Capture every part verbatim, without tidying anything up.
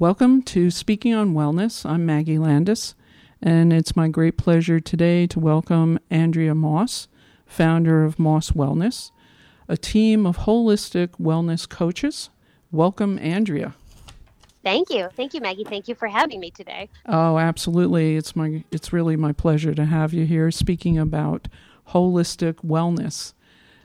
Welcome to Speaking on Wellness. I'm Maggie Landis, and it's my great pleasure today to welcome Andrea Moss, founder of Moss Wellness, a team of holistic wellness coaches. Welcome, Andrea. Thank you. Thank you, Maggie. Thank you for having me today. Oh, absolutely. It's my it's really my pleasure to have you here speaking about holistic wellness.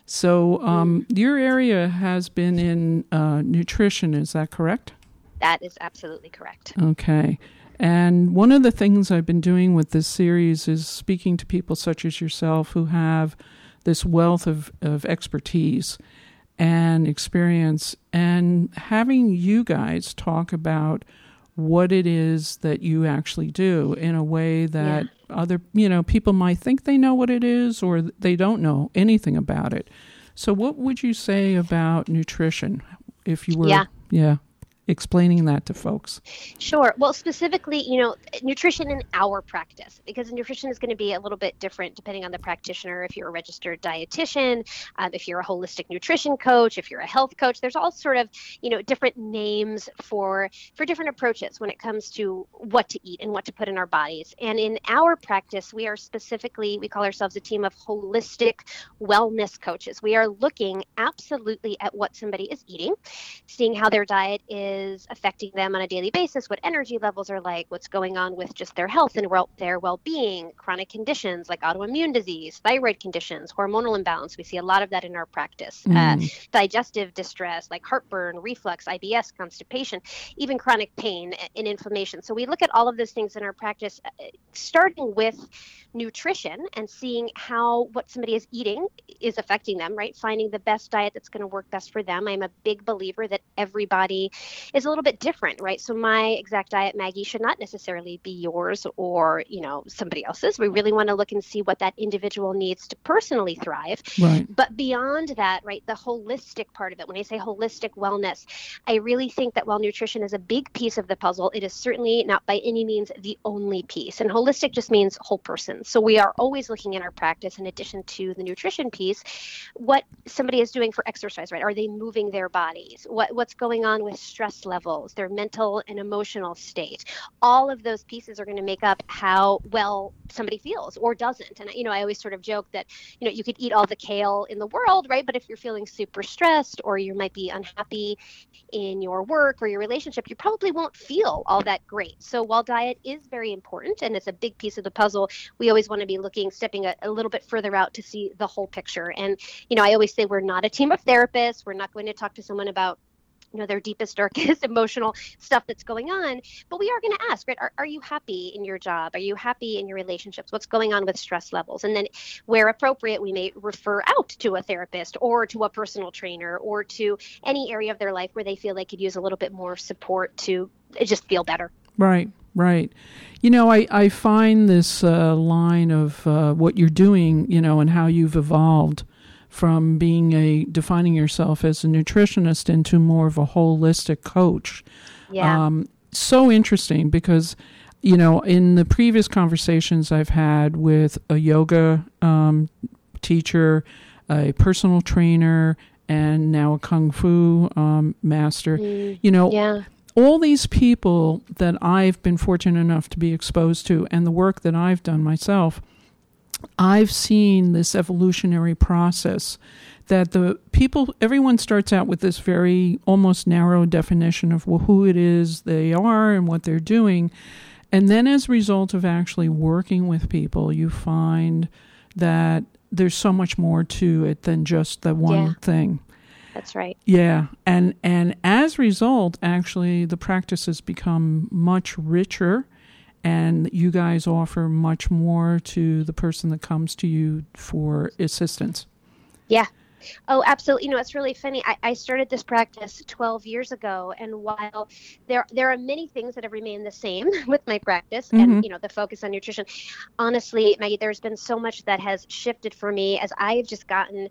So um, your area has been in uh, nutrition, is that correct? That is absolutely correct. Okay. And one of the things I've been doing with this series is speaking to people such as yourself who have this wealth of, of expertise and experience, and having you guys talk about what it is that you actually do in a way that yeah. other, you know, people might think they know what it is or they don't know anything about it. So what would you say about nutrition if you were yeah. yeah. explaining that to folks? Sure. Well, specifically, you know, nutrition in our practice, because nutrition is going to be a little bit different depending on the practitioner. If you're a registered dietitian, um, if you're a holistic nutrition coach, if you're a health coach, there's all sort of, you know, different names for, for different approaches when it comes to what to eat and what to put in our bodies. And in our practice, we are specifically, we call ourselves a team of holistic wellness coaches. We are looking absolutely at what somebody is eating, seeing how their diet is is affecting them on a daily basis, what energy levels are like, what's going on with just their health and well, their well-being, chronic conditions like autoimmune disease, thyroid conditions, hormonal imbalance. We see a lot of that in our practice. Mm. Uh, digestive distress like heartburn, reflux, I B S, constipation, even chronic pain and inflammation. So we look at all of those things in our practice, starting with nutrition and seeing how what somebody is eating is affecting them, right? Finding the best diet that's going to work best for them. I'm a big believer that everybody is a little bit different, right? So my exact diet, Maggie, should not necessarily be yours or, you know, somebody else's. We really want to look and see what that individual needs to personally thrive. Right. But beyond that, right, the holistic part of it, when I say holistic wellness, I really think that while nutrition is a big piece of the puzzle, it is certainly not by any means the only piece. And holistic just means whole person. So we are always looking in our practice, in addition to the nutrition piece, what somebody is doing for exercise, right? Are they moving their bodies? What What's going on with stress levels, their mental and emotional state? All of those pieces are going to make up how well somebody feels or doesn't. And, you know, I always sort of joke that, you know, you could eat all the kale in the world, right? But if you're feeling super stressed or you might be unhappy in your work or your relationship, you probably won't feel all that great. So while diet is very important and it's a big piece of the puzzle, we always want to be looking, stepping a, a little bit further out to see the whole picture. And, you know, I always say we're not a team of therapists. We're not going to talk to someone about you know, their deepest, darkest emotional stuff that's going on. But we are going to ask, right, are, are you happy in your job? Are you happy in your relationships? What's going on with stress levels? And then where appropriate, we may refer out to a therapist or to a personal trainer or to any area of their life where they feel they could use a little bit more support to just feel better. Right, right. You know, I, I find this uh, line of uh, what you're doing, you know, and how you've evolved from being a defining yourself as a nutritionist into more of a holistic coach. Yeah. Um, so interesting because, you know, in the previous conversations I've had with a yoga um, teacher, a personal trainer, and now a kung fu um, master, mm, you know, yeah. all these people that I've been fortunate enough to be exposed to and the work that I've done myself, I've seen this evolutionary process that the people, everyone starts out with this very almost narrow definition of who it is they are and what they're doing. And then as a result of actually working with people, you find that there's so much more to it than just the one yeah. thing. That's right. Yeah. And, and as a result, actually, the practice has become much richer. And you guys offer much more to the person that comes to you for assistance. Yeah. Oh, absolutely. You know, it's really funny. I, I started this practice twelve years ago. And while there there are many things that have remained the same with my practice mm-hmm. and, you know, the focus on nutrition, honestly, Maggie, there's been so much that has shifted for me as I've just gotten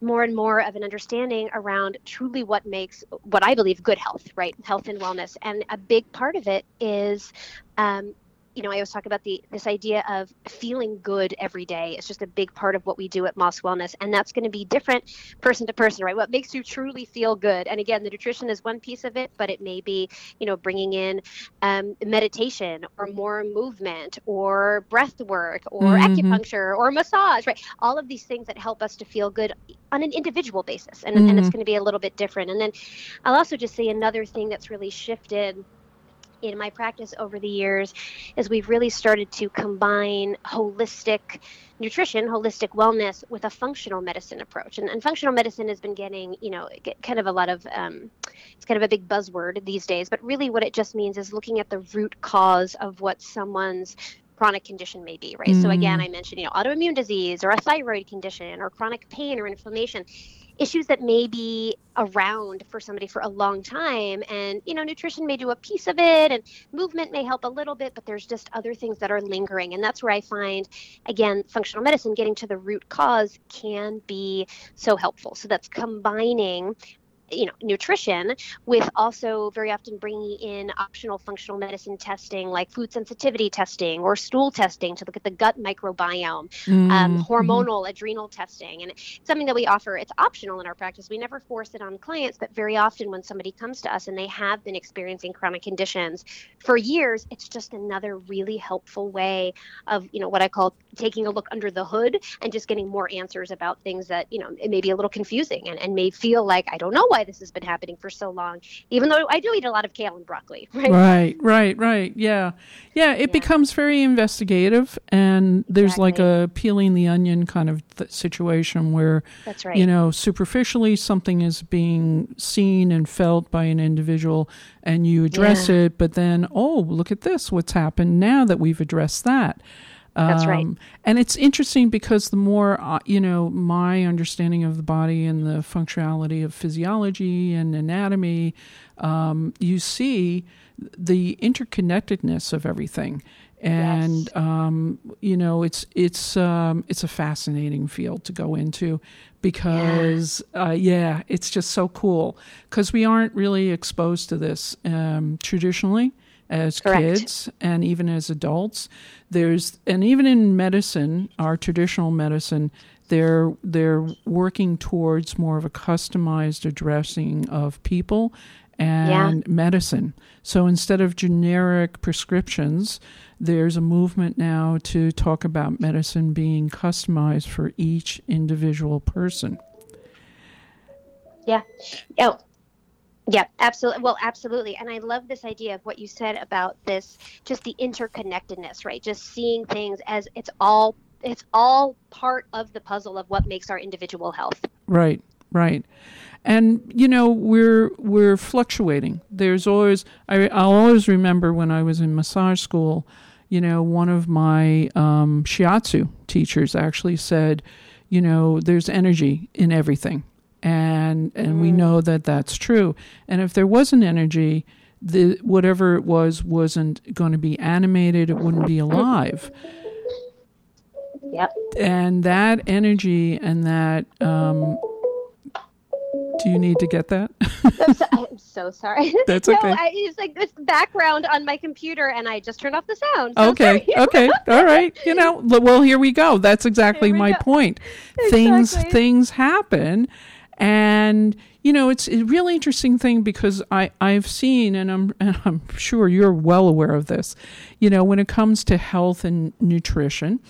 more and more of an understanding around truly what makes what I believe good health, right? Health and wellness. And a big part of it is, um, you know, I always talk about the this idea of feeling good every day. It's just a big part of what we do at Moss Wellness, and that's going to be different person to person, right? What makes you truly feel good? And again, the nutrition is one piece of it, but it may be, you know, bringing in um, meditation or more movement or breath work or mm-hmm. acupuncture or massage, right? All of these things that help us to feel good on an individual basis, and, mm-hmm. and it's going to be a little bit different. And then I'll also just say another thing that's really shifted in my practice over the years is we've really started to combine holistic nutrition, holistic wellness with a functional medicine approach. And, and functional medicine has been getting, you know, get kind of a lot of, um, it's kind of a big buzzword these days, but really what it just means is looking at the root cause of what someone's chronic condition may be, right? Mm. So again, I mentioned, you know, autoimmune disease or a thyroid condition or chronic pain or inflammation, issues that may be around for somebody for a long time. And, you know, nutrition may do a piece of it and movement may help a little bit, but there's just other things that are lingering. And that's where I find, again, functional medicine, getting to the root cause can be so helpful. So that's combining, you know, nutrition with also very often bringing in optional functional medicine testing like food sensitivity testing or stool testing to look at the gut microbiome, mm-hmm. um, hormonal mm-hmm. adrenal testing. And it's something that we offer. It's optional in our practice. We never force it on clients, but very often when somebody comes to us and they have been experiencing chronic conditions for years, it's just another really helpful way of, you know, what I call taking a look under the hood and just getting more answers about things that, you know, it may be a little confusing and, and may feel like, I don't know why this has been happening for so long, even though I do eat a lot of kale and broccoli. Right, right, right. right. Yeah. Yeah. It yeah. becomes very investigative, and there's exactly. like a peeling the onion kind of th- situation where, That's right. you know, superficially something is being seen and felt by an individual and you address yeah. it, but then, oh, look at this, what's happened now that we've addressed that. That's right. Um, and it's interesting because the more, uh, you know, my understanding of the body and the functionality of physiology and anatomy, um, you see the interconnectedness of everything. And, yes. um, you know, it's it's um, it's a fascinating field to go into because, yeah, uh, yeah it's just so cool because we aren't really exposed to this um, traditionally. As Correct. Kids and even as adults, there's and even in medicine, our traditional medicine, they're they're working towards more of a customized addressing of people and yeah. medicine. So instead of generic prescriptions, there's a movement now to talk about medicine being customized for each individual person. Yeah. Oh. Yeah, absolutely. Well, absolutely. And I love this idea of what you said about this, just the interconnectedness, right? Just seeing things as it's all it's all part of the puzzle of what makes our individual health. Right, right. And, you know, we're we're fluctuating. There's always I, I'll always remember when I was in massage school, you know, one of my um, shiatsu teachers actually said, you know, there's energy in everything. And and mm. we know that that's true. And if there wasn't energy, the whatever it was wasn't going to be animated. It wouldn't be alive. Yep. And that energy and that. Um, do you need to get that? I'm, so, I'm so sorry. That's no, okay. I, it's like this background on my computer, and I just turned off the sound. So okay. okay. All right. You know. Well, here we go. That's exactly my go. point. Exactly. Things things happen. And, you know, it's a really interesting thing because I, I've seen, and I'm and I'm sure you're well aware of this, you know, when it comes to health and nutrition,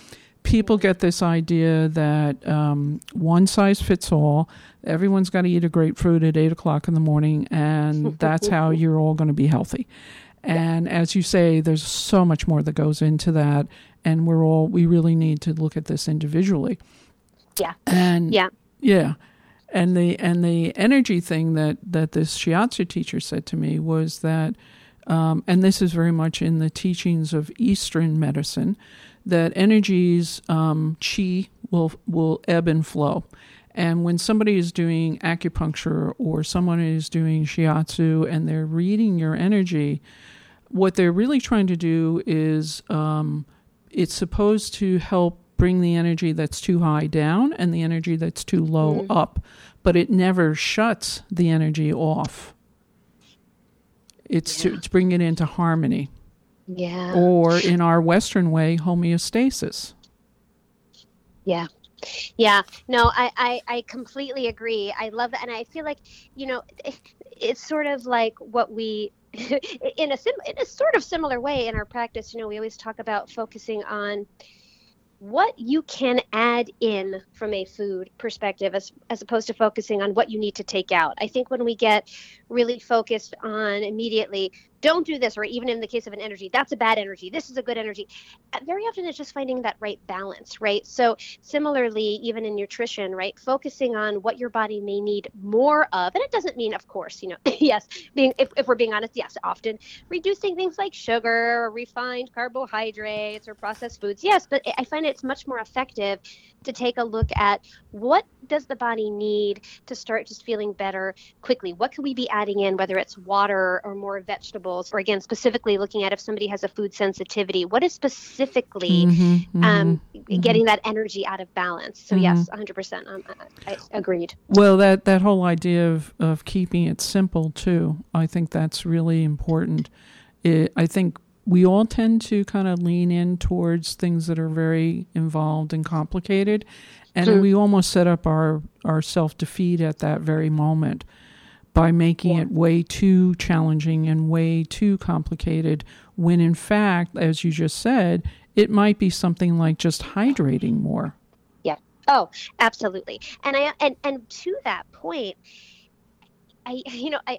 people get this idea that um, one size fits all, everyone's got to eat a grapefruit at eight o'clock in the morning, and that's how you're all going to be healthy. And as you say, there's so much more that goes into that, and we're all, we really need to look at this individually. Yeah. And yeah. Yeah. And the and the energy thing that, that this shiatsu teacher said to me was that, um, and this is very much in the teachings of Eastern medicine, that energies, um, chi, will will ebb and flow. And when somebody is doing acupuncture or someone is doing shiatsu and they're reading your energy, what they're really trying to do is um, it's supposed to help bring the energy that's too high down and the energy that's too low mm. up, but it never shuts the energy off. It's yeah. to, it's bring it into harmony. Yeah. Or in our Western way, homeostasis. Yeah. Yeah. No, I, I, I completely agree. I love that. And I feel like, you know, it, it's sort of like what we, in a sim, in a sort of similar way in our practice, you know, we always talk about focusing on what you can add in from a food perspective as as opposed to focusing on what you need to take out. I think when we get really focused on immediately, don't do this, or even in the case of an energy, that's a bad energy, this is a good energy, very often it's just finding that right balance, right? So similarly, even in nutrition, right, focusing on what your body may need more of, and it doesn't mean, of course, you know, yes, being if, if we're being honest, yes, often reducing things like sugar or refined carbohydrates or processed foods, yes, but I find it's much more effective to take a look at what does the body need to start just feeling better quickly. What can we be adding in, whether it's water or more vegetables, or again, specifically looking at if somebody has a food sensitivity, what is specifically mm-hmm, um, mm-hmm. getting that energy out of balance? So mm-hmm. yes, one hundred percent. Um, I, I agreed. Well, that, that whole idea of, of keeping it simple too, I think that's really important. It, I think we all tend to kind of lean in towards things that are very involved and complicated. And mm-hmm. we almost set up our, our self-defeat at that very moment by making yeah. it way too challenging and way too complicated, when in fact, as you just said, it might be something like just hydrating more. Yeah. Oh, absolutely. And I and, and to that point, I you know, I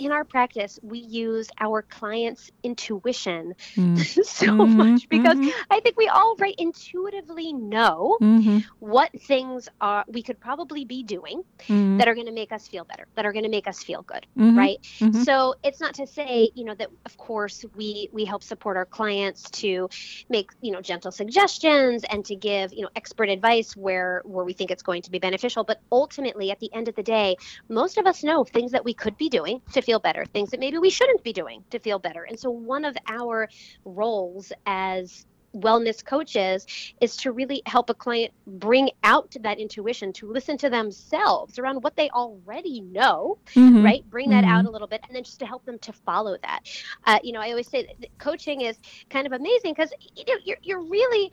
in our practice, we use our clients' intuition mm. so mm-hmm. much, because mm-hmm. I think we all right intuitively know mm-hmm. what things are we could probably be doing mm-hmm. that are going to make us feel better, that are going to make us feel good, mm-hmm. right? Mm-hmm. So it's not to say, you know, that of course we we help support our clients to make, you know, gentle suggestions and to give, you know, expert advice where where we think it's going to be beneficial. But ultimately, at the end of the day, most of us know things that we could be doing to feel better, things that maybe we shouldn't be doing to feel better. And so one of our roles as wellness coaches is to really help a client bring out that intuition, to listen to themselves around what they already know, mm-hmm. right? Bring that mm-hmm. out a little bit, and then just to help them to follow that. Uh, you know, I always say that coaching is kind of amazing, because you know, you're, you're really,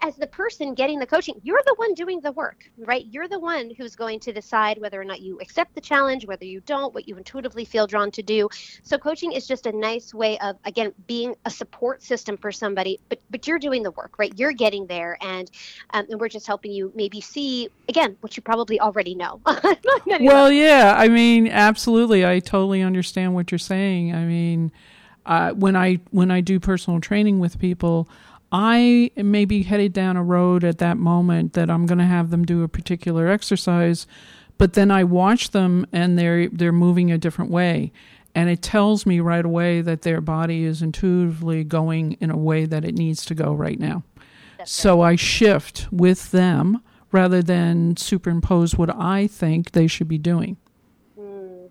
as the person getting the coaching, you're the one doing the work, right? You're the one who's going to decide whether or not you accept the challenge, whether you don't, what you intuitively feel drawn to do. So coaching is just a nice way of, again, being a support system for somebody, but but you're doing the work, right? You're getting there, and um, and we're just helping you maybe see, again, what you probably already know. Well, yeah, I mean, absolutely. I totally understand what you're saying. I mean, uh, when I when I do personal training with people, I may be headed down a road at that moment that I'm going to have them do a particular exercise, but then I watch them and they're they're moving a different way. And it tells me right away that their body is intuitively going in a way that it needs to go right now. That's so right. I shift with them rather than superimpose what I think they should be doing. Mm.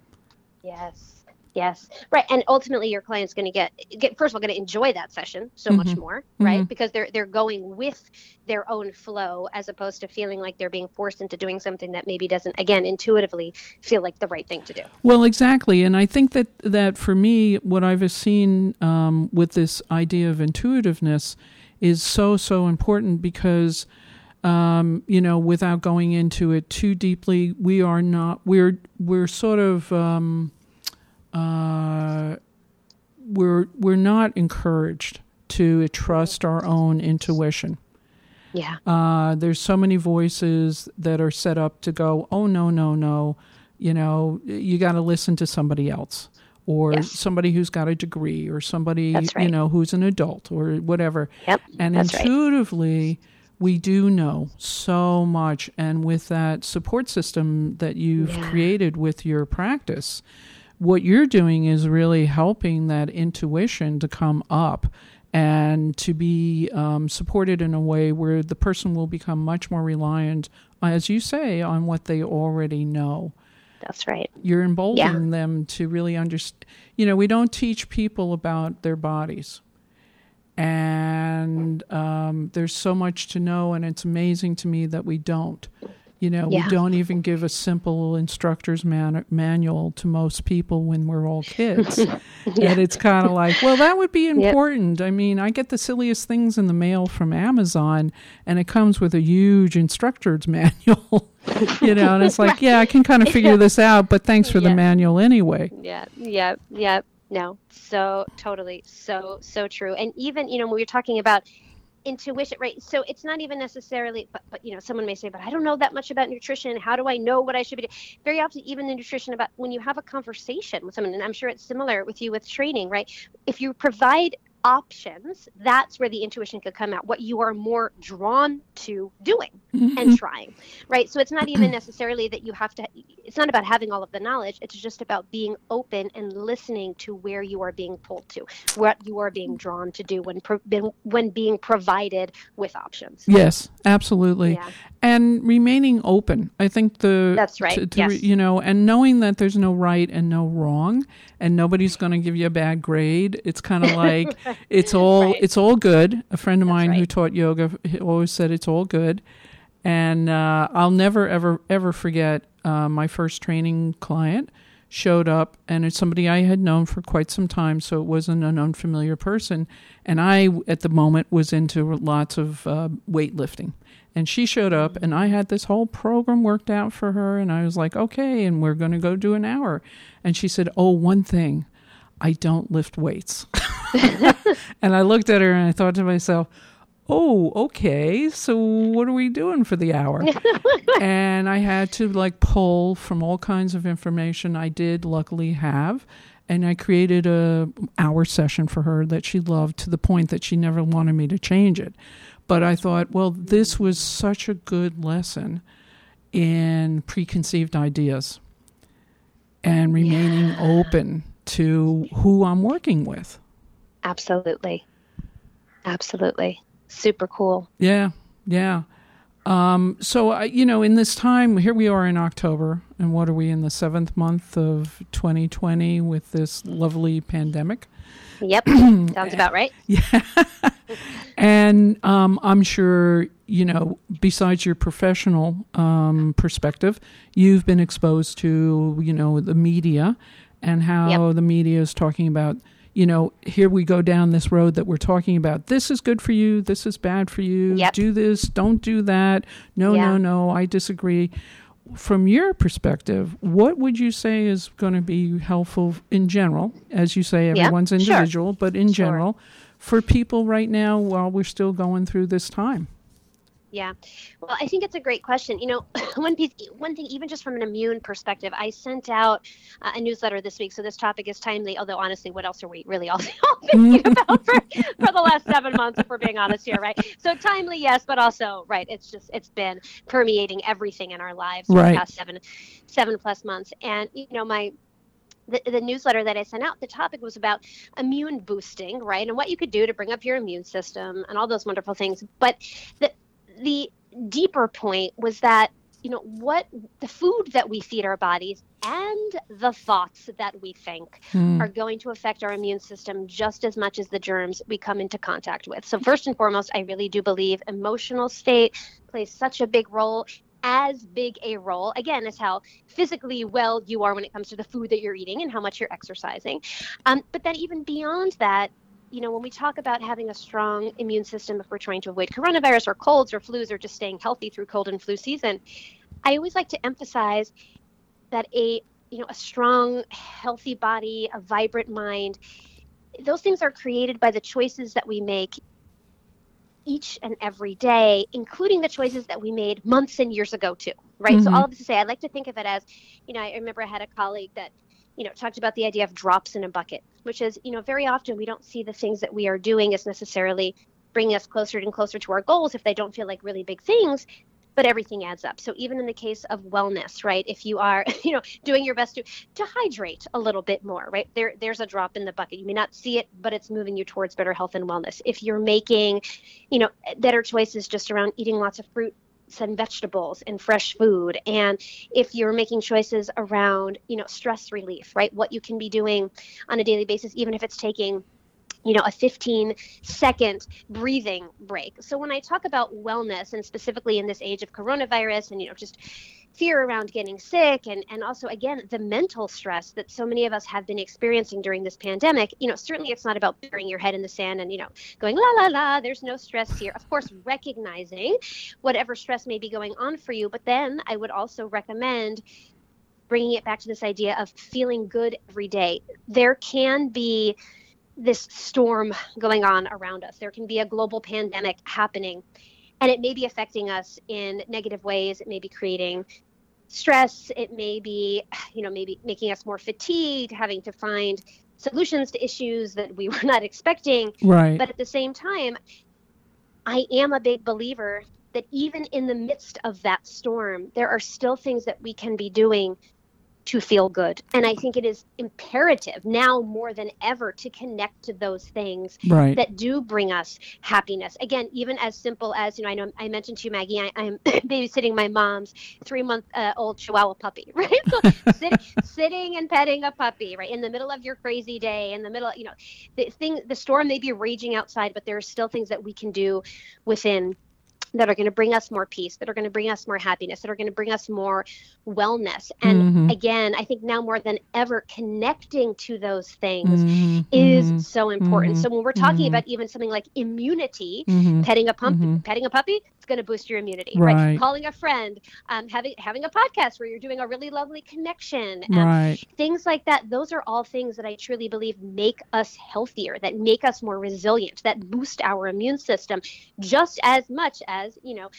Yes. Yes. Right. And ultimately your client's going to get, get, first of all, going to enjoy that session so mm-hmm. much more, right? Mm-hmm. Because they're, they're going with their own flow, as opposed to feeling like they're being forced into doing something that maybe doesn't, again, intuitively feel like the right thing to do. Well, exactly. And I think that, that for me, what I've seen um, with this idea of intuitiveness is so, so important, because um, you know, without going into it too deeply, we are not, we're, we're sort of, um, Uh, we're we're not encouraged to trust our own intuition. Yeah. Uh, there's so many voices that are set up to go, oh, no, no, no, you know, you got to listen to somebody else, or yes. somebody who's got a degree, or somebody, that's right. you know, who's an adult or whatever. Yep. And that's intuitively, right. we do know so much. And with that support system that you've yeah. created with your practice, what you're doing is really helping that intuition to come up and to be um, supported in a way where the person will become much more reliant, as you say, on what they already know. That's right. You're emboldening yeah. them to really understand. You know, we don't teach people about their bodies. And um, there's so much to know, and it's amazing to me that we don't. You know, yeah. we don't even give a simple instructor's man- manual to most people when we're all kids. yeah. And it's kind of like, well, that would be important. Yep. I mean, I get the silliest things in the mail from Amazon, and it comes with a huge instructor's manual. You know, and it's like, right. yeah, I can kind of figure this out, but thanks for yep. the manual anyway. Yeah, yeah, yeah. No, so totally. So, so true. And even, you know, when we were talking about intuition, right? So it's not even necessarily, but, but you know, someone may say, but I don't know that much about nutrition. How do I know what I should be doing? Very often, even in nutrition, about when you have a conversation with someone, and I'm sure it's similar with you with training, right? If you provide options, that's where the intuition could come out, what you are more drawn to doing mm-hmm. and trying, right? So it's not even necessarily that you have to, it's not about having all of the knowledge. It's just about being open and listening to where you are being pulled to, what you are being drawn to do when pro, when being provided with options. Yes, absolutely. Yeah. And remaining open. I think the, that's right. To, to yes. re, you know, and knowing that there's no right and no wrong, and nobody's going to give you a bad grade. It's kind of like, It's all right. it's all good. A friend of That's mine right. who taught yoga always said it's all good. And uh, I'll never, ever, ever forget uh, my first training client showed up, and it's somebody I had known for quite some time, so it wasn't an unfamiliar person. And I, at the moment, was into lots of uh, weightlifting. And she showed up, and I had this whole program worked out for her, and I was like, okay, and we're going to go do an hour. And she said, oh, one thing, I don't lift weights. And I looked at her and I thought to myself, oh, okay, so what are we doing for the hour? And I had to like pull from all kinds of information I did luckily have. And I created a hour session for her that she loved to the point that she never wanted me to change it. But I thought, well, this was such a good lesson in preconceived ideas and remaining yeah. open to who I'm working with. Absolutely. Absolutely. Super cool. Yeah. Yeah. Um, so, I, you know, in this time, here we are in October, and what are we in the seventh month of twenty twenty with this lovely pandemic? Yep. Sounds about right. Yeah. And um, I'm sure, you know, besides your professional um, perspective, you've been exposed to, you know, the media and how yep. the media is talking about, you know, here we go down this road that we're talking about. This is good for you. This is bad for you. Yep. Do this. Don't do that. No, yeah. no, no. I disagree. From your perspective, what would you say is going to be helpful in general? As you say, everyone's yep. individual, sure. but in sure. general, for people right now while we're still going through this time. Yeah. Well, I think it's a great question. You know, one piece, one thing, even just from an immune perspective, I sent out uh, a newsletter this week. So this topic is timely, although honestly, what else are we really all thinking about for, for the last seven months, if we're being honest here, right? So timely, yes, but also, right, it's just, it's been permeating everything in our lives right. for the past seven, seven plus months. And, you know, my The, the newsletter that I sent out, the topic was about immune boosting, right? And what you could do to bring up your immune system and all those wonderful things. But the The deeper point was that, you know, what the food that we feed our bodies and the thoughts that we think mm. are going to affect our immune system just as much as the germs we come into contact with. So first and foremost, I really do believe emotional state plays such a big role, as big a role, again, as how physically well you are when it comes to the food that you're eating and how much you're exercising. Um, but then even beyond that, you know, when we talk about having a strong immune system, if we're trying to avoid coronavirus or colds or flus or just staying healthy through cold and flu season, I always like to emphasize that a, you know, a strong, healthy body, a vibrant mind, those things are created by the choices that we make each and every day, including the choices that we made months and years ago too, right? Mm-hmm. So all of this to say, I like to think of it as, you know, I remember I had a colleague that, you know, talked about the idea of drops in a bucket, which is, you know, very often we don't see the things that we are doing as necessarily bringing us closer and closer to our goals if they don't feel like really big things, but everything adds up. So even in the case of wellness, right, if you are, you know, doing your best to, to hydrate a little bit more, right, there, there's a drop in the bucket. You may not see it, but it's moving you towards better health and wellness. If you're making, you know, better choices just around eating lots of fruit and vegetables and fresh food. And if you're making choices around, you know, stress relief, right, what you can be doing on a daily basis, even if it's taking you know, a fifteen second breathing break. So when I talk about wellness, and specifically in this age of coronavirus and, you know, just fear around getting sick, and, and also, again, the mental stress that so many of us have been experiencing during this pandemic, you know, certainly it's not about burying your head in the sand and, you know, going, la, la, la, there's no stress here. Of course, recognizing whatever stress may be going on for you. But then I would also recommend bringing it back to this idea of feeling good every day. There can be this storm going on around us. There can be a global pandemic happening, and it may be affecting us in negative ways. It may be creating stress. It may be, you know, maybe making us more fatigued, having to find solutions to issues that we were not expecting. Right. But at the same time, I am a big believer that even in the midst of that storm, there are still things that we can be doing to feel good. And I think it is imperative now more than ever to connect to those things right. that do bring us happiness. Again, even as simple as, you know, I know I mentioned to you, Maggie, I, I'm babysitting my mom's three month uh, old Chihuahua puppy, right? So sit, sitting and petting a puppy, right? In the middle of your crazy day, in the middle, you know, the thing, the storm may be raging outside, but there are still things that we can do within that are going to bring us more peace, that are going to bring us more happiness, that are going to bring us more wellness. And mm-hmm. again, I think now more than ever, connecting to those things mm-hmm. is mm-hmm. so important. Mm-hmm. So when we're talking mm-hmm. about even something like immunity, mm-hmm. petting a pump, mm-hmm. petting a puppy, it's going to boost your immunity. Right. right? Calling a friend, um, having having a podcast where you're doing a really lovely connection, um, right. things like that. Those are all things that I truly believe make us healthier, that make us more resilient, that boost our immune system just as much as As, you know,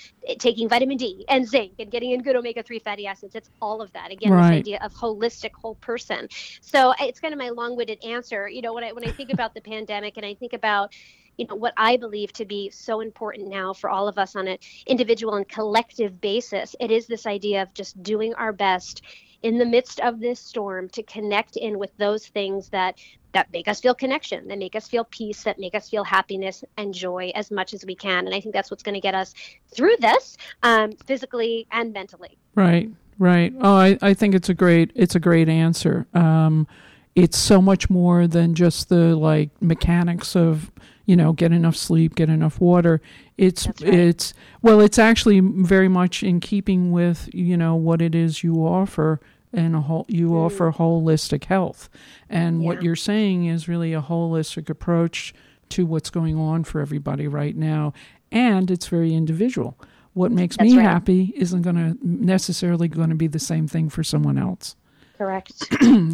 taking vitamin D and zinc and getting in good omega three fatty acids. It's all of that. Again, right. this idea of holistic, whole person. So it's kind of my long-winded answer. You know, when I when I think about the pandemic, and I think about, you know, what I believe to be so important now for all of us on an individual and collective basis, it is this idea of just doing our best in the midst of this storm to connect in with those things that that make us feel connection, that make us feel peace, that make us feel happiness and joy as much as we can. And I think that's what's going to get us through this, um, physically and mentally. Right, right. Oh, I, I think it's a great, it's a great answer. Um, it's so much more than just the like mechanics of, you know, get enough sleep, get enough water. It's, right. it's, well, it's actually very much in keeping with, you know, what it is you offer. And a whole, you mm. offer holistic health. And yeah. what you're saying is really a holistic approach to what's going on for everybody right now. And it's very individual. What makes That's me right. happy isn't going to necessarily going to be the same thing for someone else. Correct.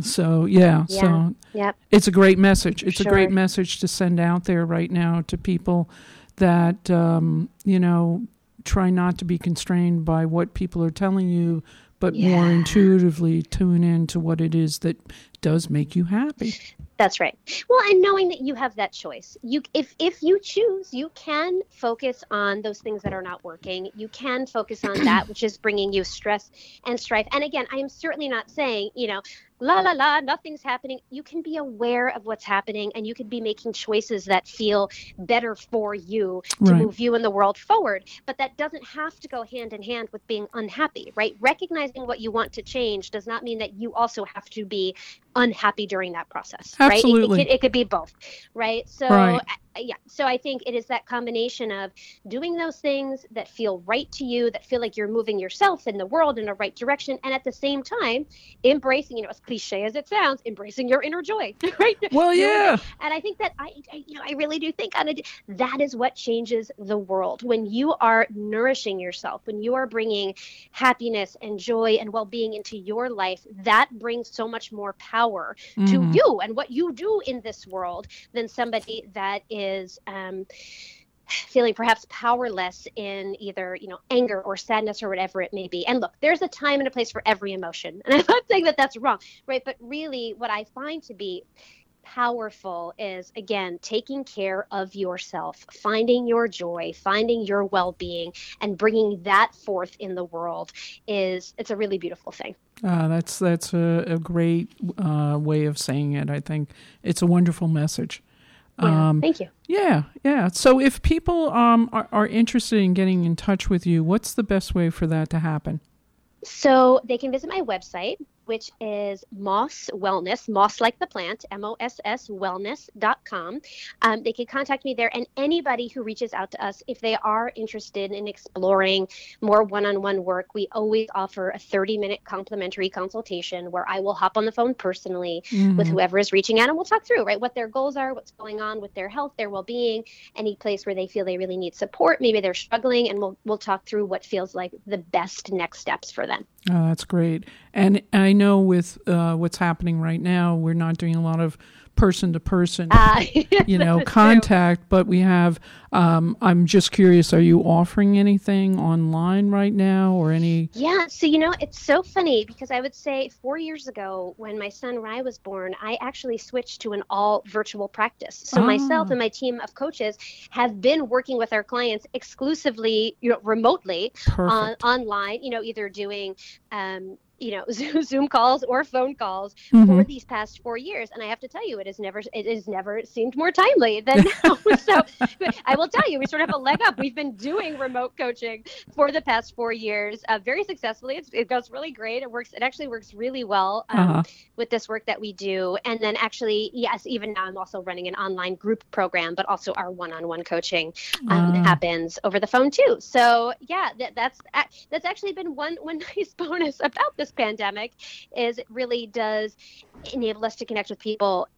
so, yeah. yeah. So yep. it's a great message. It's sure. a great message to send out there right now to people that, um, you know, try not to be constrained by what people are telling you, but yeah. more intuitively tune in to what it is that does make you happy. That's right. Well, and knowing that you have that choice. You, if if you choose, you can focus on those things that are not working. You can focus on that, which is bringing you stress and strife. And again, I am certainly not saying, you know, la, la, la, nothing's happening. You can be aware of what's happening, and you can be making choices that feel better for you to right. move you and the world forward. But that doesn't have to go hand in hand with being unhappy, right? Recognizing what you want to change does not mean that you also have to be unhappy during that process, Absolutely. Right? It, it, could, it could be both, right? So, right. yeah. So I think it is that combination of doing those things that feel right to you, that feel like you're moving yourself and the world in the right direction, and at the same time, embracing, you know, as cliche as it sounds, embracing your inner joy, right? Well, yeah. And I think that I, I you know, I really do think on a, that is what changes the world. When you are nourishing yourself, when you are bringing happiness and joy and well-being into your life, that brings so much more power mm-hmm. to you and what you do in this world than somebody that is is um, feeling perhaps powerless in either, you know, anger or sadness or whatever it may be. And look, there's a time and a place for every emotion. And I'm not saying that that's wrong, right? But really what I find to be powerful is, again, taking care of yourself, finding your joy, finding your well-being, and bringing that forth in the world is, it's a really beautiful thing. Uh, that's, that's a, a great uh, way of saying it. I think it's a wonderful message. Yeah, um, thank you. Yeah, yeah. So if people um, are, are interested in getting in touch with you, what's the best way for that to happen? So they can visit my website, which is Moss Wellness, Moss like the plant, M O S S wellness dot com. Um, they can contact me there, and anybody who reaches out to us, if they are interested in exploring more one-on-one work, we always offer a thirty-minute complimentary consultation where I will hop on the phone personally mm. with whoever is reaching out, and we'll talk through, right, what their goals are, what's going on with their health, their well-being, any place where they feel they really need support, maybe they're struggling, and we'll we'll talk through what feels like the best next steps for them. Oh, that's great. And I know with uh, what's happening right now, we're not doing a lot of person-to-person, uh, you know, contact, true. But we have, um, I'm just curious, are you offering anything online right now or any? Yeah, so, you know, it's so funny because I would say four years ago when my son Rai was born, I actually switched to an all virtual practice. So ah. myself and my team of coaches have been working with our clients exclusively, you know, remotely on, online, you know, either doing, um, you know, Zoom calls or phone calls mm-hmm. for these past four years. And I have to tell you, it has never, it has never seemed more timely than now. So I will tell you, we sort of have a leg up. We've been doing remote coaching for the past four years uh, very successfully. It's, it goes really great. It works. It actually works really well um, uh-huh. with this work that we do. And then actually, yes, even now I'm also running an online group program, but also our one-on-one coaching um, uh-huh. happens over the phone too. So yeah, that, that's, that's actually been one, one nice bonus about this This pandemic is it really does enable us to connect with people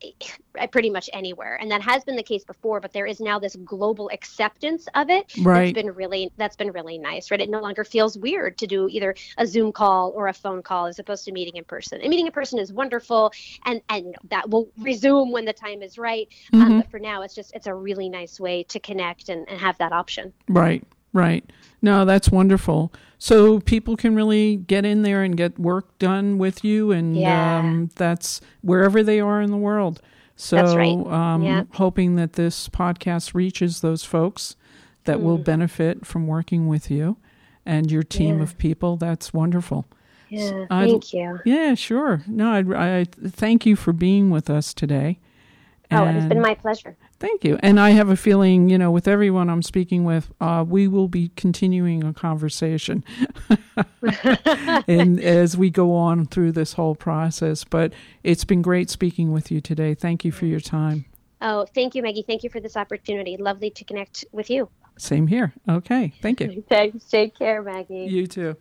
pretty much anywhere, and that has been the case before, but there is now this global acceptance of it. Right. That's been really that's been really nice, right? It no longer feels weird to do either a Zoom call or a phone call as opposed to meeting in person. And meeting in person is wonderful, and and that will resume when the time is right. Mm-hmm. Um, but for now, it's just it's a really nice way to connect and, and have that option. Right. Right. No, that's wonderful. So people can really get in there and get work done with you, and yeah. um, that's wherever they are in the world. So that's right. um, yeah. hoping that this podcast reaches those folks that mm. will benefit from working with you and your team yeah. of people. That's wonderful. Yeah, so thank you. Yeah, sure. No, I, I thank you for being with us today. And oh, it's been my pleasure. Thank you. And I have a feeling, you know, with everyone I'm speaking with, uh, we will be continuing a conversation and as we go on through this whole process. But it's been great speaking with you today. Thank you for your time. Oh, thank you, Maggie. Thank you for this opportunity. Lovely to connect with you. Same here. Okay. Thank you. Thanks. Take care, Maggie. You too.